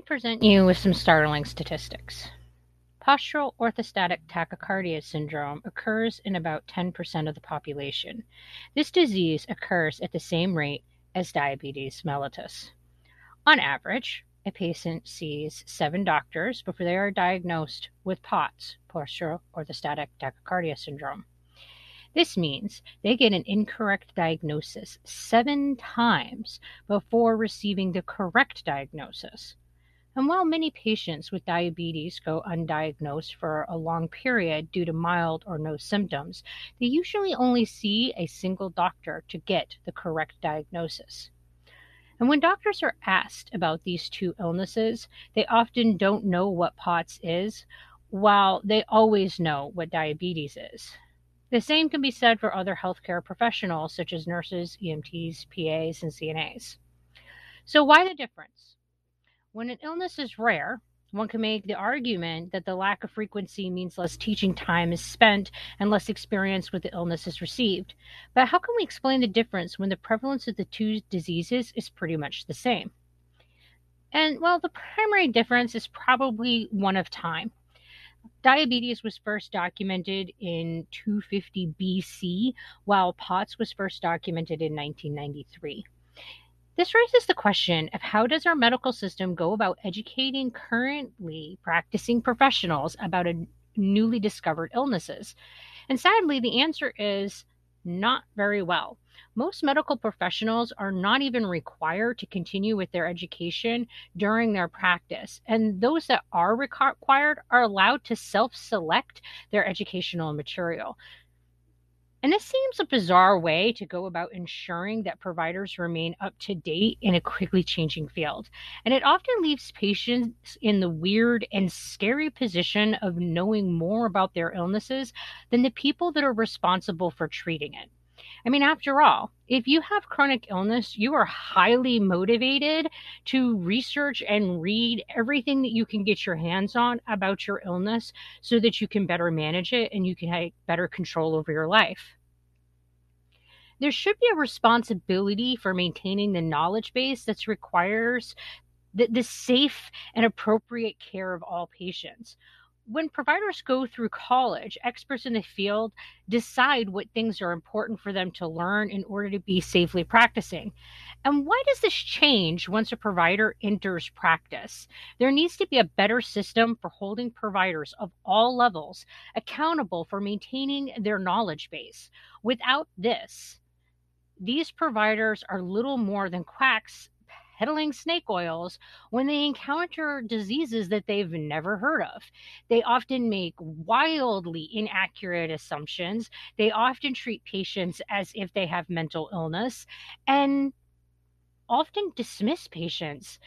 me present you with some startling statistics. Postural orthostatic tachycardia syndrome occurs in about 10% of the population. This disease occurs at the same rate as diabetes mellitus. On average, a patient sees 7 doctors before they are diagnosed with POTS, postural orthostatic tachycardia syndrome. This means they get an incorrect diagnosis 7 times before receiving the correct diagnosis. And while many patients with diabetes go undiagnosed for a long period due to mild or no symptoms, they usually only see a single doctor to get the correct diagnosis. And when doctors are asked about these 2 illnesses, they often don't know what POTS is, while they always know what diabetes is. The same can be said for other healthcare professionals such as nurses, EMTs, PAs, and CNAs. So why the difference? When an illness is rare, one can make the argument that the lack of frequency means less teaching time is spent and less experience with the illness is received. But how can we explain the difference when the prevalence of the 2 diseases is pretty much the same? And, well, the primary difference is probably one of time. Diabetes was first documented in 250 BC, while POTS was first documented in 1993. This raises the question of how does our medical system go about educating currently practicing professionals about newly discovered illnesses? And sadly, the answer is not very well. Most medical professionals are not even required to continue with their education during their practice, and those that are required are allowed to self-select their educational material. And this seems a bizarre way to go about ensuring that providers remain up to date in a quickly changing field. And it often leaves patients in the weird and scary position of knowing more about their illnesses than the people that are responsible for treating it. I mean, after all, if you have chronic illness, you are highly motivated to research and read everything that you can get your hands on about your illness so that you can better manage it and you can have better control over your life. There should be a responsibility for maintaining the knowledge base that requires the safe and appropriate care of all patients. When providers go through college, experts in the field decide what things are important for them to learn in order to be safely practicing. And why does this change once a provider enters practice? There needs to be a better system for holding providers of all levels accountable for maintaining their knowledge base. Without this, these providers are little more than quacks peddling snake oils when they encounter diseases that they've never heard of. They often make wildly inaccurate assumptions. They often treat patients as if they have mental illness and often dismiss patients.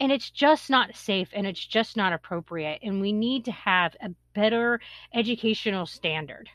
And it's just not safe and it's just not appropriate. And we need to have a better educational standard.